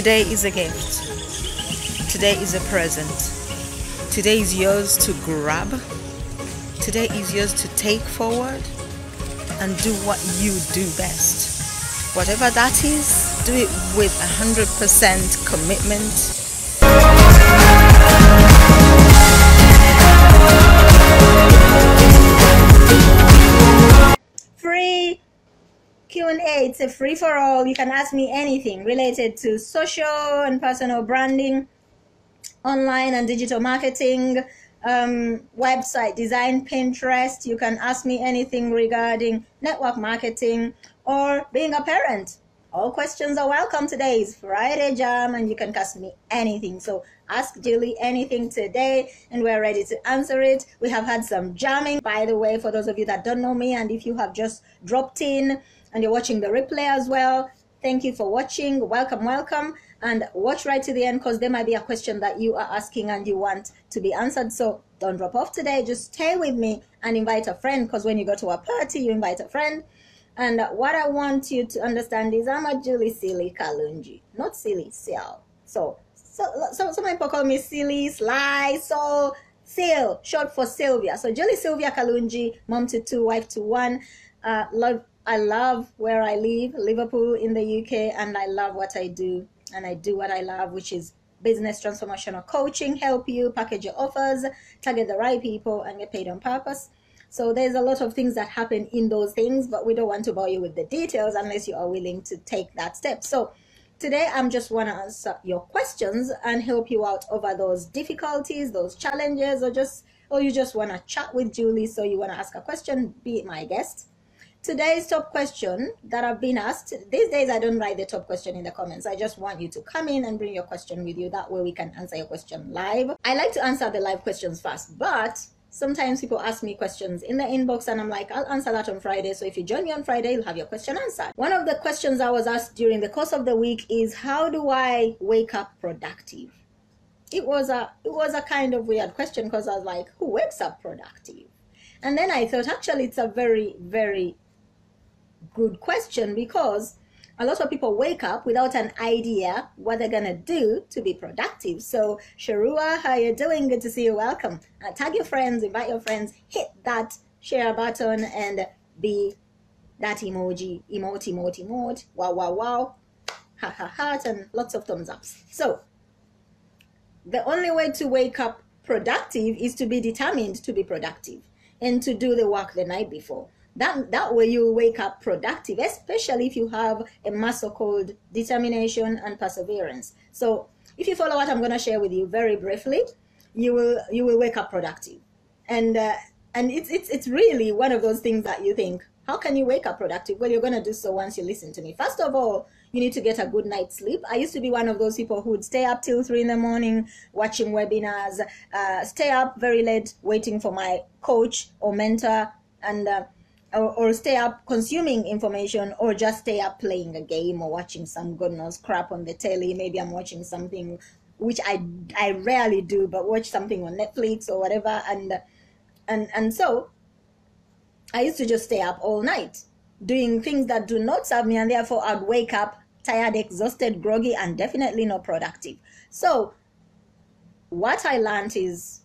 Today is a gift. Today is a present. Today is yours to grab. Today is yours to take forward and do what you do best. Whatever that is, do it with 100% commitment. Free Q&A, it's a free for all. You can ask me anything related to social and personal branding, online and digital marketing, website design, Pinterest. You can ask me anything regarding network marketing or being a parent. All questions are welcome. Today is Friday Jam and you can ask me anything. So ask Julie anything today and we're ready to answer it. We have had some jamming, by the way, for those of you that don't know me, and if you have just dropped in and you're watching the replay as well, thank you for watching. Welcome, welcome, and watch right to the end because there might be a question that you are asking and you want to be answered. So don't drop off today. Just stay with me and invite a friend, because when you go to a party, you invite a friend. And what I want you to understand is I'm a Julie-Sylvia Kalunji, not silly, Seal. So some people call me silly, sly, so Seal, short for Sylvia. So Julie-Sylvia Kalunji, mom to two, wife to one. I love where I live, Liverpool in the UK, and I love what I do. And I do what I love, which is business transformational coaching, help you package your offers, target the right people, and get paid on purpose. So there's a lot of things that happen in those things, but we don't want to bore you with the details unless you are willing to take that step. So today I'm just want to answer your questions and help you out over those difficulties, those challenges, or you just want to chat with Julie, so you want to ask a question, be my guest. Today's top question that I've been asked, these days I don't write the top question in the comments. I just want you to come in and bring your question with you. That way we can answer your question live. I like to answer the live questions first, but sometimes people ask me questions in the inbox and I'm like, I'll answer that on Friday. So if you join me on Friday, you'll have your question answered. One of the questions I was asked during the course of the week is, how do I wake up productive? It was a kind of weird question, because I was like, who wakes up productive? And then I thought, actually, it's a very, very good question, because a lot of people wake up without an idea what they're going to do to be productive. So Sharua, how are you doing? Good to see you. Welcome. Tag your friends, invite your friends, hit that share button and be that emoji. Emote, emote, emote. Wow, wow, wow. Ha, ha, heart and lots of thumbs ups. So the only way to wake up productive is to be determined to be productive and to do the work the night before. That way you wake up productive, especially if you have a muscle called determination and perseverance. So if you follow what I'm going to share with you very briefly, you will wake up productive. And it's really one of those things that you think, how can you wake up productive? Well, you're going to do so once you listen to me. First of all, you need to get a good night's sleep. I used to be one of those people who would stay up till 3 in the morning watching webinars, stay up very late waiting for my coach or mentor, and or stay up consuming information, or just stay up playing a game or watching some god knows crap on the telly. Maybe I'm watching something, which I rarely do, but watch something on Netflix or whatever. And so I used to just stay up all night doing things that do not serve me, and therefore I'd wake up tired, exhausted, groggy, and definitely not productive. So what I learned is,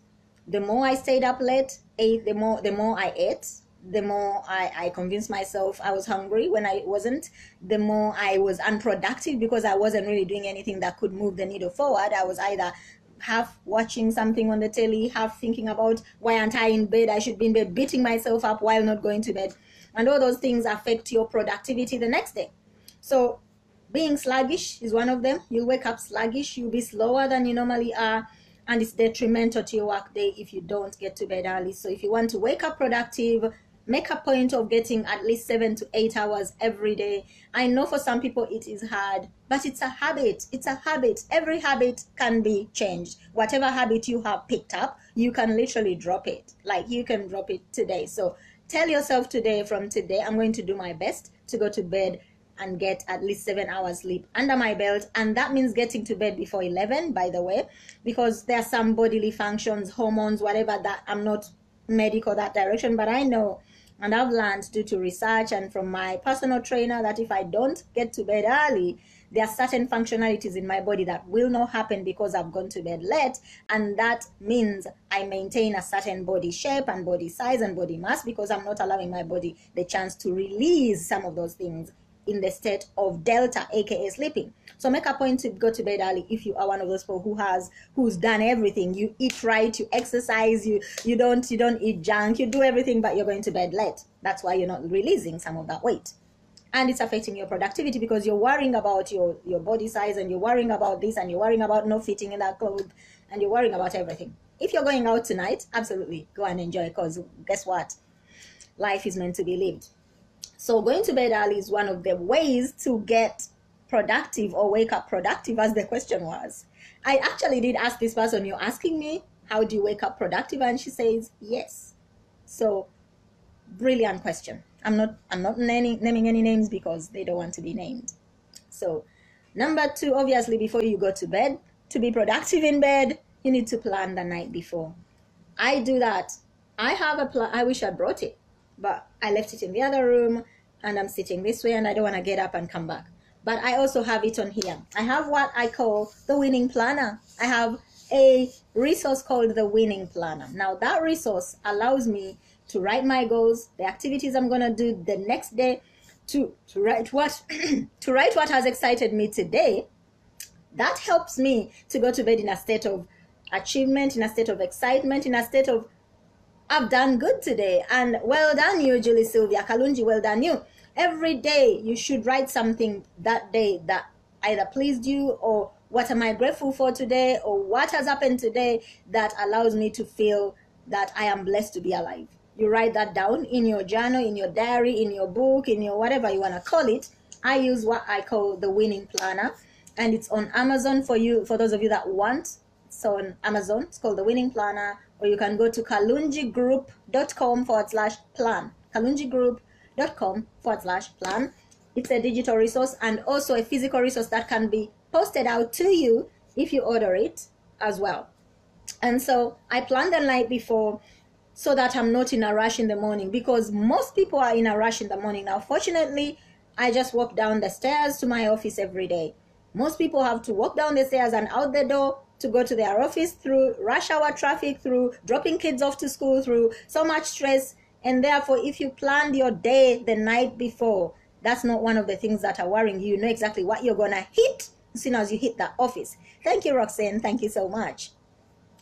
the more I stayed up late, the more I ate, the more I convinced myself I was hungry when I wasn't, the more I was unproductive, because I wasn't really doing anything that could move the needle forward. I was either half watching something on the telly, half thinking about, why aren't I in bed? I should be in bed, beating myself up while not going to bed. And all those things affect your productivity the next day. So being sluggish is one of them. You'll wake up sluggish, you'll be slower than you normally are, and it's detrimental to your work day if you don't get to bed early. So if you want to wake up productive, make a point of getting at least 7 to 8 hours every day. I know for some people it is hard, but it's a habit. It's a habit. Every habit can be changed. Whatever habit you have picked up, you can literally drop it. Like, you can drop it today. So tell yourself today, from today, I'm going to do my best to go to bed and get at least 7 hours sleep under my belt. And that means getting to bed before 11, by the way, because there are some bodily functions, hormones, whatever, that I'm not medical that direction, but I know, and I've learned due to research and from my personal trainer, that if I don't get to bed early, there are certain functionalities in my body that will not happen because I've gone to bed late, and that means I maintain a certain body shape and body size and body mass because I'm not allowing my body the chance to release some of those things in the state of delta, aka sleeping. So make a point to go to bed early if you are one of those people who's done everything. You eat right, you exercise, you don't eat junk, you do everything, but you're going to bed late. That's why you're not releasing some of that weight. And it's affecting your productivity because you're worrying about your body size, and you're worrying about this, and you're worrying about not fitting in that clothes, and you're worrying about everything. If you're going out tonight, absolutely go and enjoy, because guess what? Life is meant to be lived. So going to bed early is one of the ways to get productive or wake up productive, as the question was. I actually did ask this person, you're asking me, how do you wake up productive? And she says, yes. So brilliant question. I'm not naming any names because they don't want to be named. So number two, obviously, before you go to bed, to be productive in bed, you need to plan the night before. I do that. I have a plan. I wish I brought it, but I left it in the other room, and I'm sitting this way, and I don't want to get up and come back. But I also have it on here. I have what I call the Winning Planner. I have a resource called the Winning Planner. Now, that resource allows me to write my goals, the activities I'm going to do the next day, to write what has excited me today. That helps me to go to bed in a state of achievement, in a state of excitement, in a state of, I've done good today, and well done you, Julie-Sylvia Kalunji, well done you. Every day you should write something that day that either pleased you, or what am I grateful for today, or what has happened today that allows me to feel that I am blessed to be alive. You write that down in your journal, in your diary, in your book, in your whatever you want to call it. I use what I call the Winning Planner, and it's on Amazon for you, for those of you that want. So on Amazon, it's called the Winning Planner, or you can go to kalungigroup.com/plan, kalungigroup.com/plan. It's a digital resource and also a physical resource that can be posted out to you if you order it as well. And so I plan the night before so that I'm not in a rush in the morning, because most people are in a rush in the morning. Now, fortunately, I just walk down the stairs to my office every day. Most people have to walk down the stairs and out the door to go to their office through rush hour traffic, through dropping kids off to school, through so much stress. And therefore, if you planned your day the night before, that's not one of the things that are worrying you. You know exactly what you're going to hit as soon as you hit that office. Thank you, Roxanne. Thank you so much.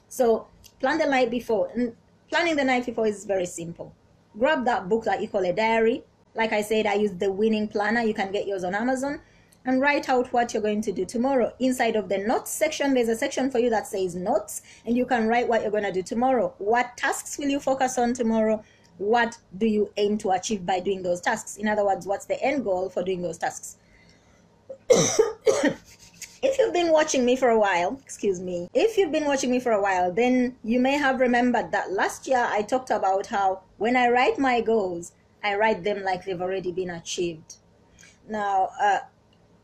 So plan the night before. And planning the night before is very simple. Grab that book that you call a diary. Like I said, I use the Winning Planner. You can get yours on Amazon. And write out what you're going to do tomorrow. Inside of the notes section, there's a section for you that says notes, and you can write what you're going to do tomorrow. What tasks will you focus on tomorrow? What do you aim to achieve by doing those tasks? In other words, what's the end goal for doing those tasks? If you've been watching me for a while, then you may have remembered that last year I talked about how when I write my goals, I write them like they've already been achieved. Now,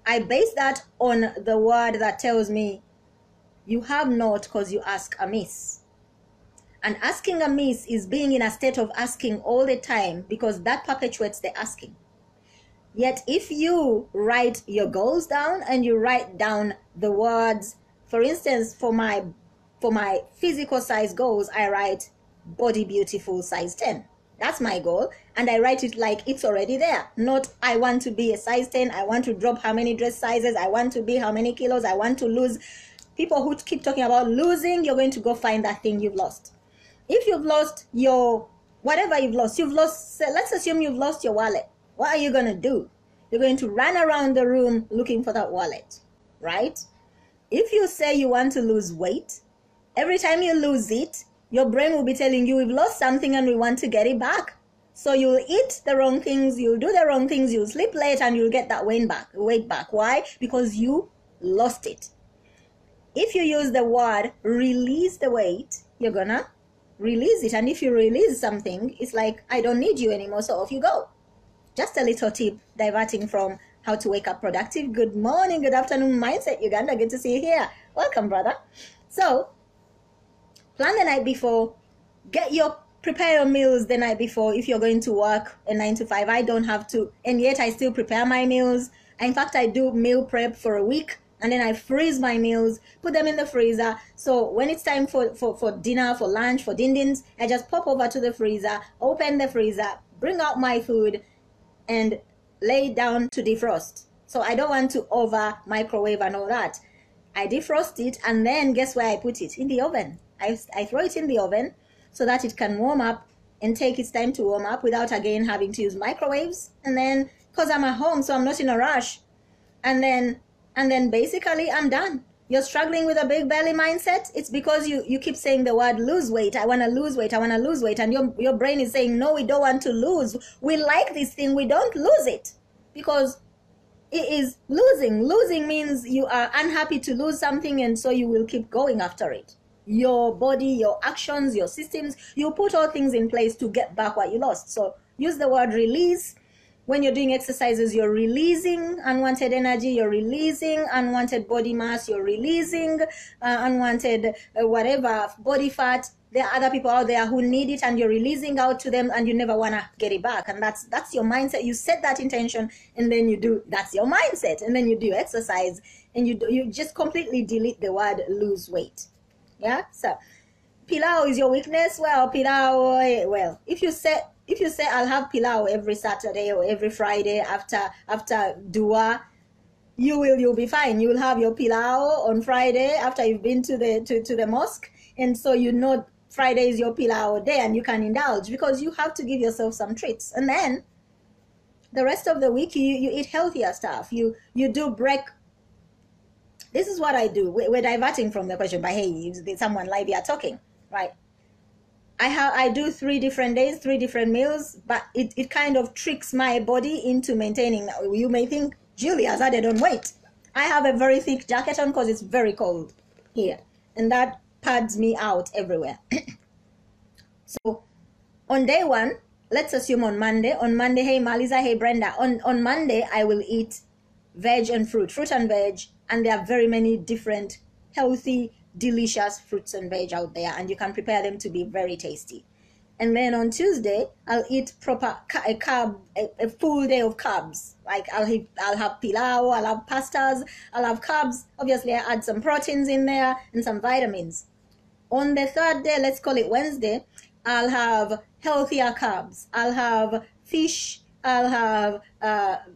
I base that on the word that tells me you have not because you ask amiss. And asking amiss is being in a state of asking all the time, because that perpetuates the asking. Yet if you write your goals down and you write down the words, for instance, for my physical size goals, I write body beautiful size 10. That's my goal, and I write it like it's already there. Not I want to be a size 10, I want to drop how many dress sizes, I want to be how many kilos, I want to lose. People who keep talking about losing, you're going to go find that thing you've lost. If you've lost your, whatever you've lost, let's assume you've lost your wallet. What are you going to do? You're going to run around the room looking for that wallet, right? If you say you want to lose weight, every time you lose it, your brain will be telling you, we've lost something and we want to get it back. So you'll eat the wrong things, you'll do the wrong things, you'll sleep late, and you'll get that weight back. Why? Because you lost it. If you use the word release the weight, you're going to release it. And if you release something, it's like, I don't need you anymore, so off you go. Just a little tip diverting from how to wake up productive. Good morning, good afternoon, Mindset Uganda. Good to see you here. Welcome, brother. So, plan the night before, prepare your meals the night before if you're going to work a 9-to-5. I don't have to, and yet I still prepare my meals. In fact, I do meal prep for a week, and then I freeze my meals, put them in the freezer. So when it's time for dinner, for lunch, for din-dins, I just pop over to the freezer, open the freezer, bring out my food, and lay it down to defrost. So I don't want to over microwave and all that. I defrost it, and then guess where I put it? In the oven. I throw it in the oven so that it can warm up and take its time to warm up without again having to use microwaves. And then, because I'm at home, so I'm not in a rush. And then basically I'm done. You're struggling with a big belly mindset. It's because you keep saying the word lose weight. I want to lose weight. I want to lose weight. And your brain is saying, no, we don't want to lose. We like this thing. We don't lose it, because it is losing. Losing means you are unhappy to lose something, and so you will keep going after it. Your body, your actions, your systems, you put all things in place to get back what you lost. So use the word release. When you're doing exercises, you're releasing unwanted energy, you're releasing unwanted body mass, you're releasing unwanted whatever, body fat. There are other people out there who need it, and you're releasing out to them, and you never want to get it back. And that's your mindset. You set that intention, and then you do. That's your mindset. And then you do exercise, and you just completely delete the word lose weight. Yeah? So pilau is your weakness. Well, pilau, well, if you say I'll have pilau every Saturday or every Friday after dua, you'll be fine. You'll have your pilau on Friday after you've been to the mosque, and so you know Friday is your pilau day and you can indulge, because you have to give yourself some treats. And then the rest of the week you eat healthier stuff. You do break. This is what I do. We're diverting from the question, but hey, someone live here talking, right? I do 3 different days, 3 different meals, but it kind of tricks my body into maintaining. You may think, Julie has added on weight. I have a very thick jacket on because it's very cold here, and that pads me out everywhere. So on day 1, let's assume on Monday, hey Malisa, hey Brenda, on Monday I will eat veg and fruit and veg, and there are very many different healthy, delicious fruits and veg out there, and you can prepare them to be very tasty. And then on Tuesday I'll eat proper a full day of carbs. Like I'll have pilau, I'll have pastas, I'll have carbs. Obviously I add some proteins in there and some vitamins. On the 3rd day, let's call it Wednesday, I'll have healthier carbs. I'll have fish, I'll have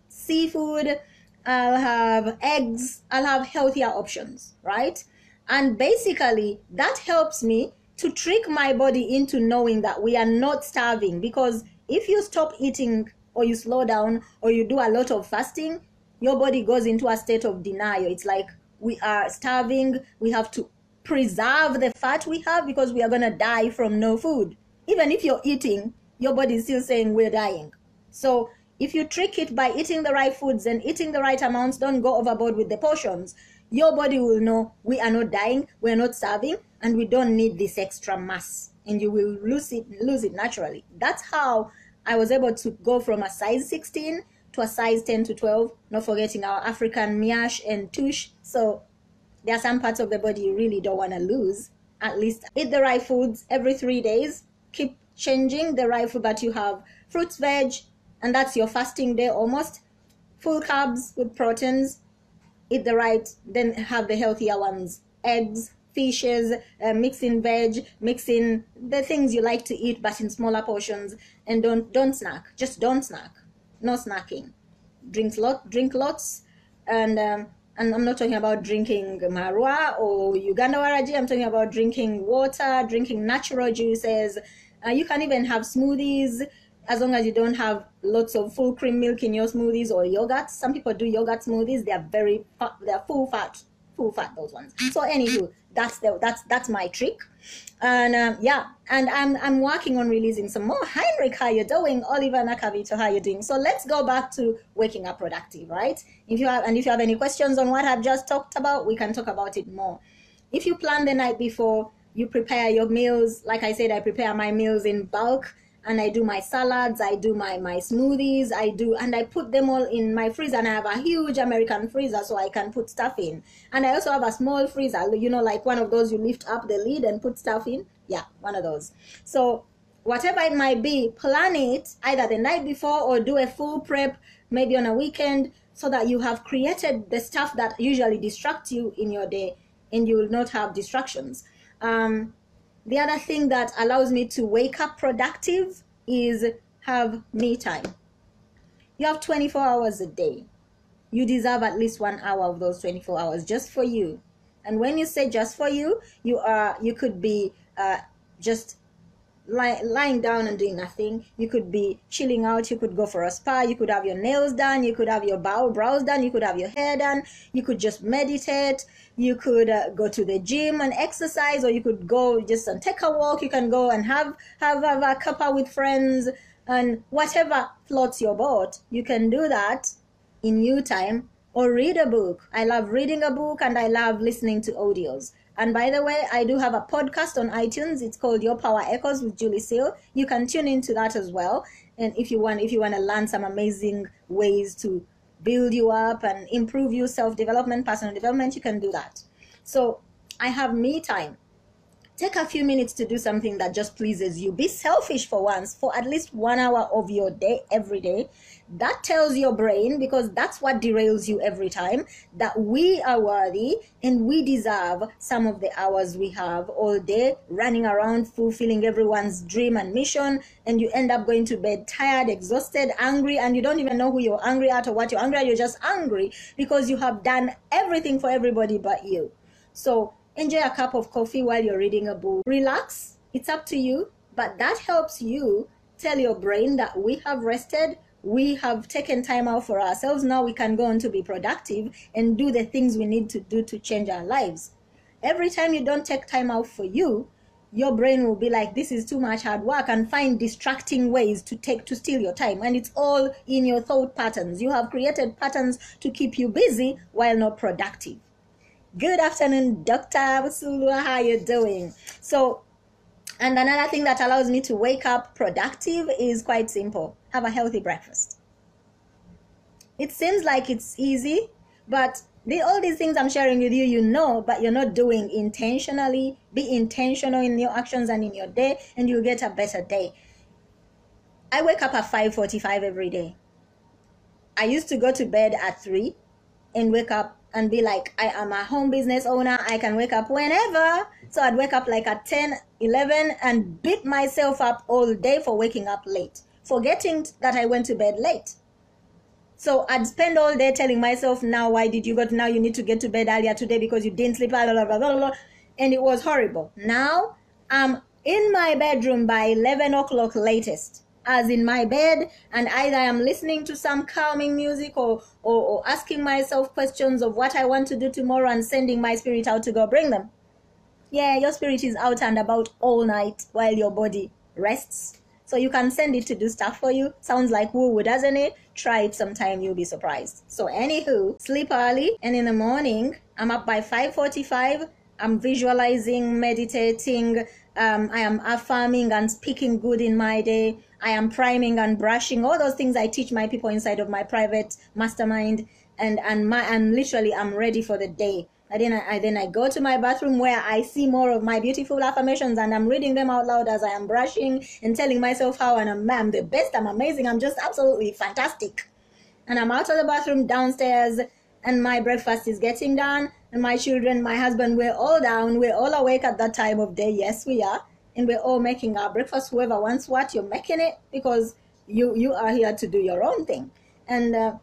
seafood, I'll have eggs, I'll have healthier options, right? And basically, that helps me to trick my body into knowing that we are not starving. Because if you stop eating, or you slow down, or you do a lot of fasting, your body goes into a state of denial. It's like we are starving. We have to preserve the fat we have because we are going to die from no food. Even if you're eating, your body is still saying we're dying. So if you trick it by eating the right foods and eating the right amounts, don't go overboard with the portions, your body will know we are not dying, we are not starving, and we don't need this extra mass, and you will lose it naturally. That's how I was able to go from a size 16 to a size 10 to 12, not forgetting our African miash and tush. So there are some parts of the body you really don't want to lose. At least eat the right foods every 3 days. Keep changing the right food that you have. Fruits, veg, and that's your fasting day almost. Full carbs with proteins. Eat the right, then have the healthier ones. Eggs, fishes, mix in veg, mix in the things you like to eat, but in smaller portions. And don't snack. Just don't snack. No snacking. Drink lots. And I'm not talking about drinking marwa or Uganda waraji. I'm talking about drinking water, drinking natural juices. You can even have smoothies, as long as you don't have lots of full cream milk in your smoothies or yogurt. Some people do yogurt smoothies. They are full fat, those ones. So anywho, that's my trick. And yeah, and I'm working on releasing some more. Heinrich, how you doing? Oliver Nakavito, how you doing? So let's go back to waking up productive, right? If you have any questions on what I've just talked about, we can talk about it more. If you plan the night before, you prepare your meals. Like I said, I prepare my meals in bulk. And I do my salads, I do my smoothies, and I put them all in my freezer. And I have a huge American freezer, so I can put stuff in. And I also have a small freezer, you know, like one of those you lift up the lid and put stuff in. Yeah, one of those. So whatever it might be, plan it either the night before or do a full prep, maybe on a weekend, so that you have created the stuff that usually distracts you in your day, and you will not have distractions. The other thing that allows me to wake up productive is have me time. You have 24 hours a day. You deserve at least 1 hour of those 24 hours just for you. And when you say just for you, you could be just lying down and doing nothing. You could be chilling out. You could go for a spa. You could have your nails done. You could have your brows done. You could have your hair done. You could just meditate. You could go to the gym and exercise, or you could go just and take a walk. You can go and have a cuppa with friends, and whatever floats your boat, you can do that in your time. Or read a book. I love reading a book, and I love listening to audios. And by the way, I do have a podcast on iTunes. It's called Your Power Echoes with Julie-Syl. You can tune into that as well. And if you want to learn some amazing ways to build you up and improve your self-development, personal development, you can do that. So I have me time. Take a few minutes to do something that just pleases you. Be selfish for once for at least 1 hour of your day every day. That tells your brain, because that's what derails you every time, that we are worthy and we deserve some of the hours we have all day running around fulfilling everyone's dream and mission, and you end up going to bed tired, exhausted, angry, and you don't even know who you're angry at or what you're angry at. You're just angry because you have done everything for everybody but you. So enjoy a cup of coffee while you're reading a book. Relax. It's up to you. But that helps you tell your brain that we have rested. We have taken time out for ourselves. Now we can go on to be productive and do the things we need to do to change our lives. Every time you don't take time out for you, your brain will be like, this is too much hard work, and find distracting ways to steal your time. And it's all in your thought patterns. You have created patterns to keep you busy while not productive. Good afternoon, Dr. Abusulu. How are you doing? So, and another thing that allows me to wake up productive is quite simple. Have a healthy breakfast. It seems like it's easy, but all these things I'm sharing with you, you know, but you're not doing intentionally. Be intentional in your actions and in your day, and you'll get a better day. I wake up at 5:45 every day. I used to go to bed at 3 and wake up and be like, I am a home business owner. I can wake up whenever. So I'd wake up like at 10, 11 and beat myself up all day for waking up late, forgetting that I went to bed late. So I'd spend all day telling myself, now why did you go? Now you need to get to bed earlier today because you didn't sleep, blah, blah, blah, blah, blah. And it was horrible. Now I'm in my bedroom by 11 o'clock latest, as in my bed, and either I'm listening to some calming music or asking myself questions of what I want to do tomorrow and sending my spirit out to go bring them. Yeah, your spirit is out and about all night while your body rests. So you can send it to do stuff for you. Sounds like woo-woo, doesn't it? Try it sometime, you'll be surprised. So anywho, sleep early, and in the morning, I'm up by 5:45. I'm visualizing, meditating, I am affirming and speaking good in my day. I am priming and brushing, all those things I teach my people inside of my private mastermind, and literally I'm ready for the day. And then I go to my bathroom where I see more of my beautiful affirmations, and I'm reading them out loud as I am brushing and telling myself how and I'm the best, I'm amazing, I'm just absolutely fantastic. And I'm out of the bathroom downstairs, and my breakfast is getting done, and my children, my husband, we're all down, we're all awake at that time of day, yes we are. And we're all making our breakfast. Whoever wants what, you're making it, because you are here to do your own thing. And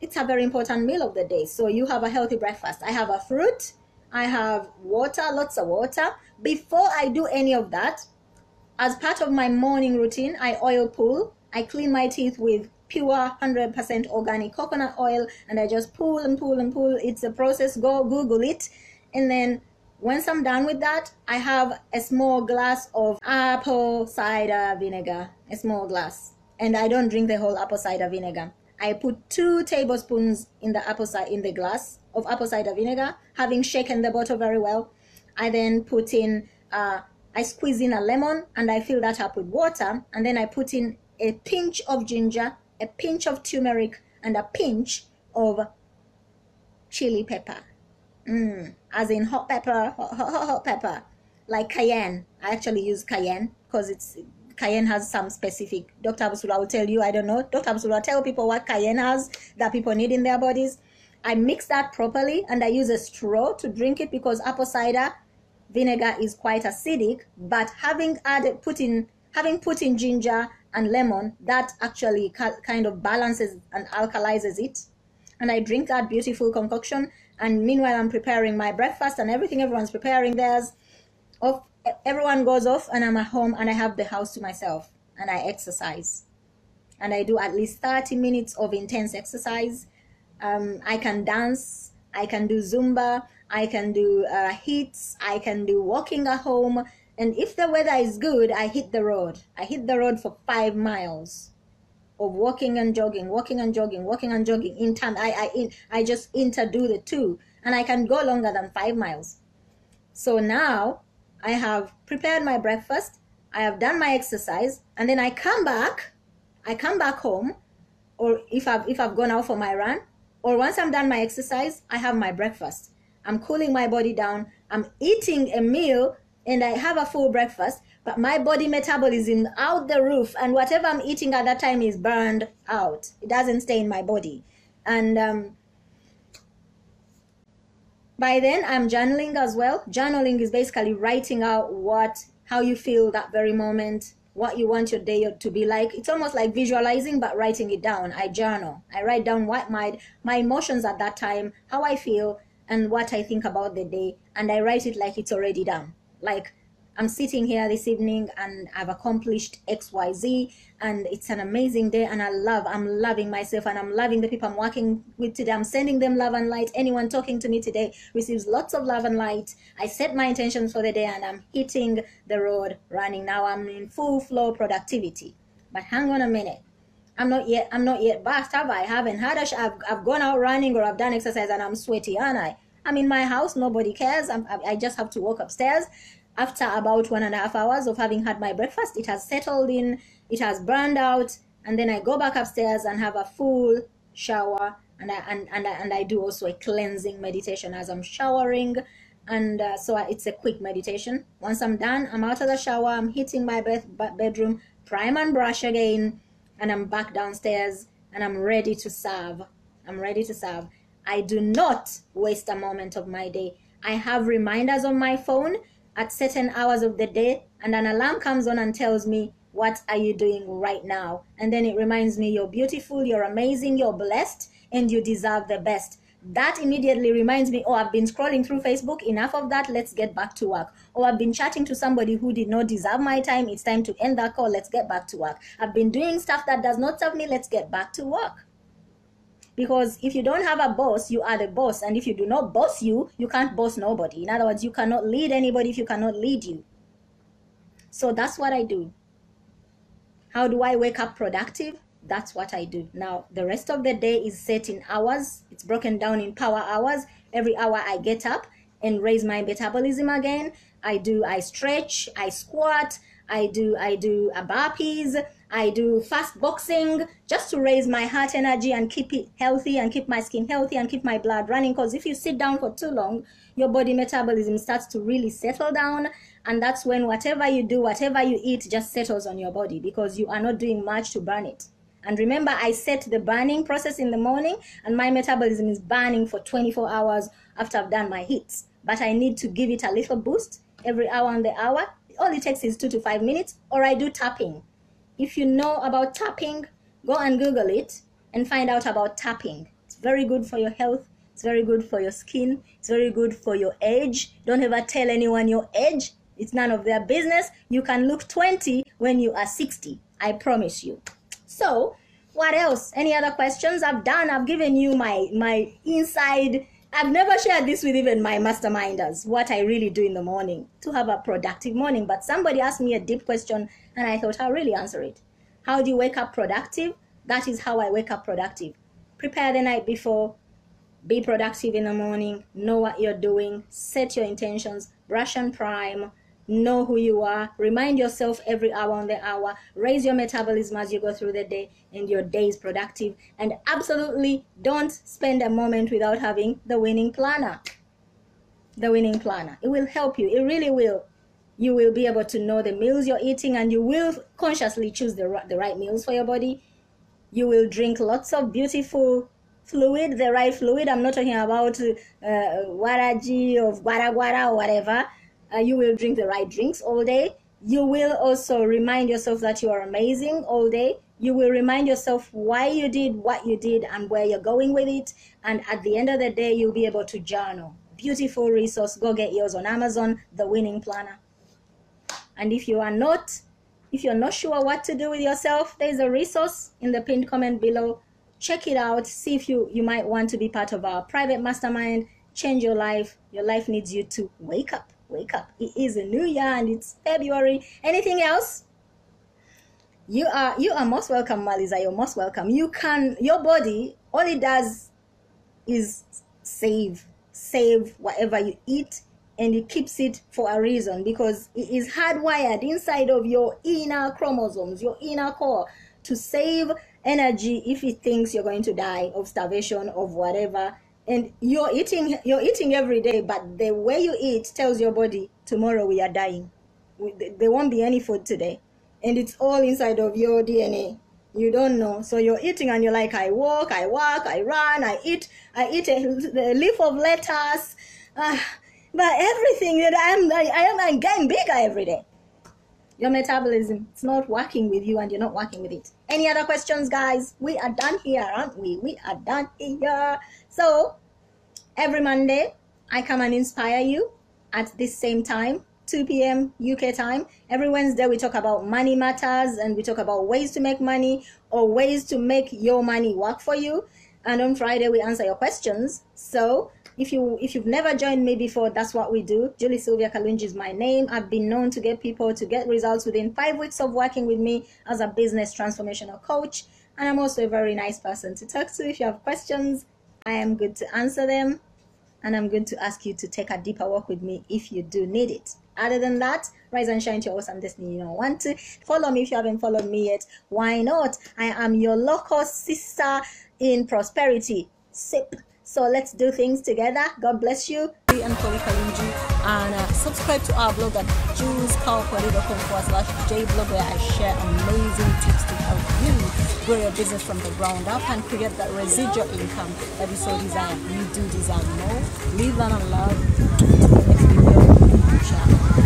it's a very important meal of the day. So you have a healthy breakfast. I have a fruit. I have water, lots of water. Before I do any of that, as part of my morning routine, I oil pull. I clean my teeth with pure 100% organic coconut oil. And I just pull and pull and pull. It's a process. Go Google it. And then once I'm done with that, I have a small glass of apple cider vinegar, a small glass. And I don't drink the whole apple cider vinegar. I put 2 tablespoons in the glass of apple cider vinegar, having shaken the bottle very well. I then put in, I squeeze in a lemon, and I fill that up with water. And then I put in a pinch of ginger, a pinch of turmeric, and a pinch of chili pepper. As in hot pepper, hot pepper, like cayenne. I actually use cayenne because it's Cayenne has some specific. Dr. Abusula will tell you, I don't know. Dr. Abusula, tell people what cayenne has that people need in their bodies. I mix that properly and I use a straw to drink it because apple cider vinegar is quite acidic, but having put in ginger and lemon, that actually kind of balances and alkalizes it. And I drink that beautiful concoction. And meanwhile, I'm preparing my breakfast and everything. Everyone's preparing theirs. Everyone goes off and I'm at home and I have the house to myself and I exercise. And I do at least 30 minutes of intense exercise. I can dance. I can do Zumba. I can do HIITs. I can do walking at home. And if the weather is good, I hit the road. I hit the road for 5 miles of walking and jogging, walking and jogging, walking and jogging. In time, I just interdo the two, and I can go longer than 5 miles. So now I have prepared my breakfast. I have done my exercise, and then I come back. I come back home, or if I've gone out for my run, or once I'm done my exercise, I have my breakfast. I'm cooling my body down. I'm eating a meal, and I have a full breakfast, but my body metabolism out the roof, and whatever I'm eating at that time is burned out. It doesn't stay in my body. And by then, I'm journaling as well. Journaling is basically writing out how you feel that very moment, what you want your day to be like. It's almost like visualizing, but writing it down. I journal. I write down what my emotions at that time, how I feel, and what I think about the day, and I write it like it's already done. Like, I'm sitting here this evening and I've accomplished XYZ, and it's an amazing day, and I'm loving myself, and I'm loving the people I'm working with today. I'm sending them love and light. Anyone talking to me today receives lots of love and light. I set my intentions for the day and I'm hitting the road running. Now I'm in full flow productivity. But hang on a minute. I'm not yet bathed, have I? I haven't had a I've gone out running or I've done exercise and I'm sweaty, aren't I? I'm in my house, nobody cares. I just have to walk upstairs. After about 1.5 hours of having had my breakfast, it has settled in, it has burned out, and then I go back upstairs and have a full shower, and I do also a cleansing meditation as I'm showering, and so it's a quick meditation. Once I'm done, I'm out of the shower, I'm hitting my bedroom, prime and brush again, and I'm back downstairs, and I'm ready to serve. I'm ready to serve. I do not waste a moment of my day. I have reminders on my phone at certain hours of the day, and an alarm comes on and tells me, what are you doing right now? And then it reminds me, you're beautiful, you're amazing, you're blessed, and you deserve the best. That immediately reminds me, oh, I've been scrolling through Facebook, enough of that, let's get back to work. Oh, I've been chatting to somebody who did not deserve my time, it's time to end that call, let's get back to work. I've been doing stuff that does not serve me, let's get back to work. Because if you don't have a boss, you are the boss. And if you do not boss you, you can't boss nobody. In other words, you cannot lead anybody if you cannot lead you. So that's what I do. How do I wake up productive? That's what I do. Now, the rest of the day is set in hours. It's broken down in power hours. Every hour I get up and raise my metabolism again. I stretch, I squat, I do a burpees, I do fast boxing just to raise my heart energy and keep it healthy and keep my skin healthy and keep my blood running. Because if you sit down for too long, your body metabolism starts to really settle down. And that's when whatever you do, whatever you eat, just settles on your body because you are not doing much to burn it. And remember, I set the burning process in the morning and my metabolism is burning for 24 hours after I've done my HIITs. But I need to give it a little boost every hour on the hour. All it takes is 2 to 5 minutes, or I do tapping. If you know about tapping, go and Google it and find out about tapping. It's very good for your health. It's very good for your skin. It's very good for your age. Don't ever tell anyone your age. It's none of their business. You can look 20 when you are 60. I promise you. So, what else? Any other questions? I've given you my inside. I've never shared this with even my masterminders, what I really do in the morning to have a productive morning. But somebody asked me a deep question and I thought I'll really answer it. How do you wake up productive? That is how I wake up productive. Prepare the night before, be productive in the morning, know what you're doing, set your intentions, brush and prime, know who you are, remind yourself every hour on the hour, raise your metabolism as you go through the day, and your day is productive. And absolutely don't spend a moment without having the winning planner. The winning planner. It will help you. It really will. you will be able to know the meals you're eating, and you will consciously choose the right meals for your body. You will drink lots of beautiful fluid, the right fluid. I'm not talking about waraji or guaraguara or whatever. You will drink the right drinks all day. You will also remind yourself that you are amazing all day. You will remind yourself why you did what you did and where you're going with it. And at the end of the day, you'll be able to journal. Beautiful resource. Go get yours on Amazon, The Winning Planner. And if you're not sure what to do with yourself, there's a resource in the pinned comment below. Check it out. See if you might want to be part of our private mastermind. Change your life. Your life needs you to wake up. Wake up. It is a new year and it's February. Anything else? You are most welcome, Maliza. You're most welcome. Your body, all it does is save whatever you eat, and it keeps it for a reason, because it is hardwired inside of your inner chromosomes, your inner core, to save energy if it thinks you're going to die of starvation, of whatever. And you're eating every day, but the way you eat tells your body, tomorrow we are dying. There won't be any food today. And it's all inside of your DNA. You don't know. So you're eating and you're like, I walk, I walk, I run, I eat a leaf of lettuce. But everything that I am getting bigger every day. Your metabolism, it's not working with you, and you're not working with it. Any other questions, guys? We are done here, aren't we? We are done here. So every Monday, I come and inspire you at this same time, 2 p.m. UK time. Every Wednesday, we talk about money matters, and we talk about ways to make money or ways to make your money work for you. And on Friday, we answer your questions. So if you've never joined me before, that's what we do. Julie-Sylvia Kalunji is my name. I've been known to get people to get results within 5 weeks of working with me as a business transformational coach. And I'm also a very nice person to talk to. If you have questions, I am good to answer them. And I'm going to ask you to take a deeper walk with me if you do need it. Other than that, rise and shine to your awesome destiny. You don't want to. Follow me if you haven't followed me yet. Why not? I am your local sister in prosperity. Sip. So let's do things together. God bless you. I'm Kalunji, and subscribe to our blog at julespowerpoly.com/jblog, where I share amazing tips to help you grow your business from the ground up and create that residual income that you so desire. You do desire more. Live and love. To the next video. Ciao.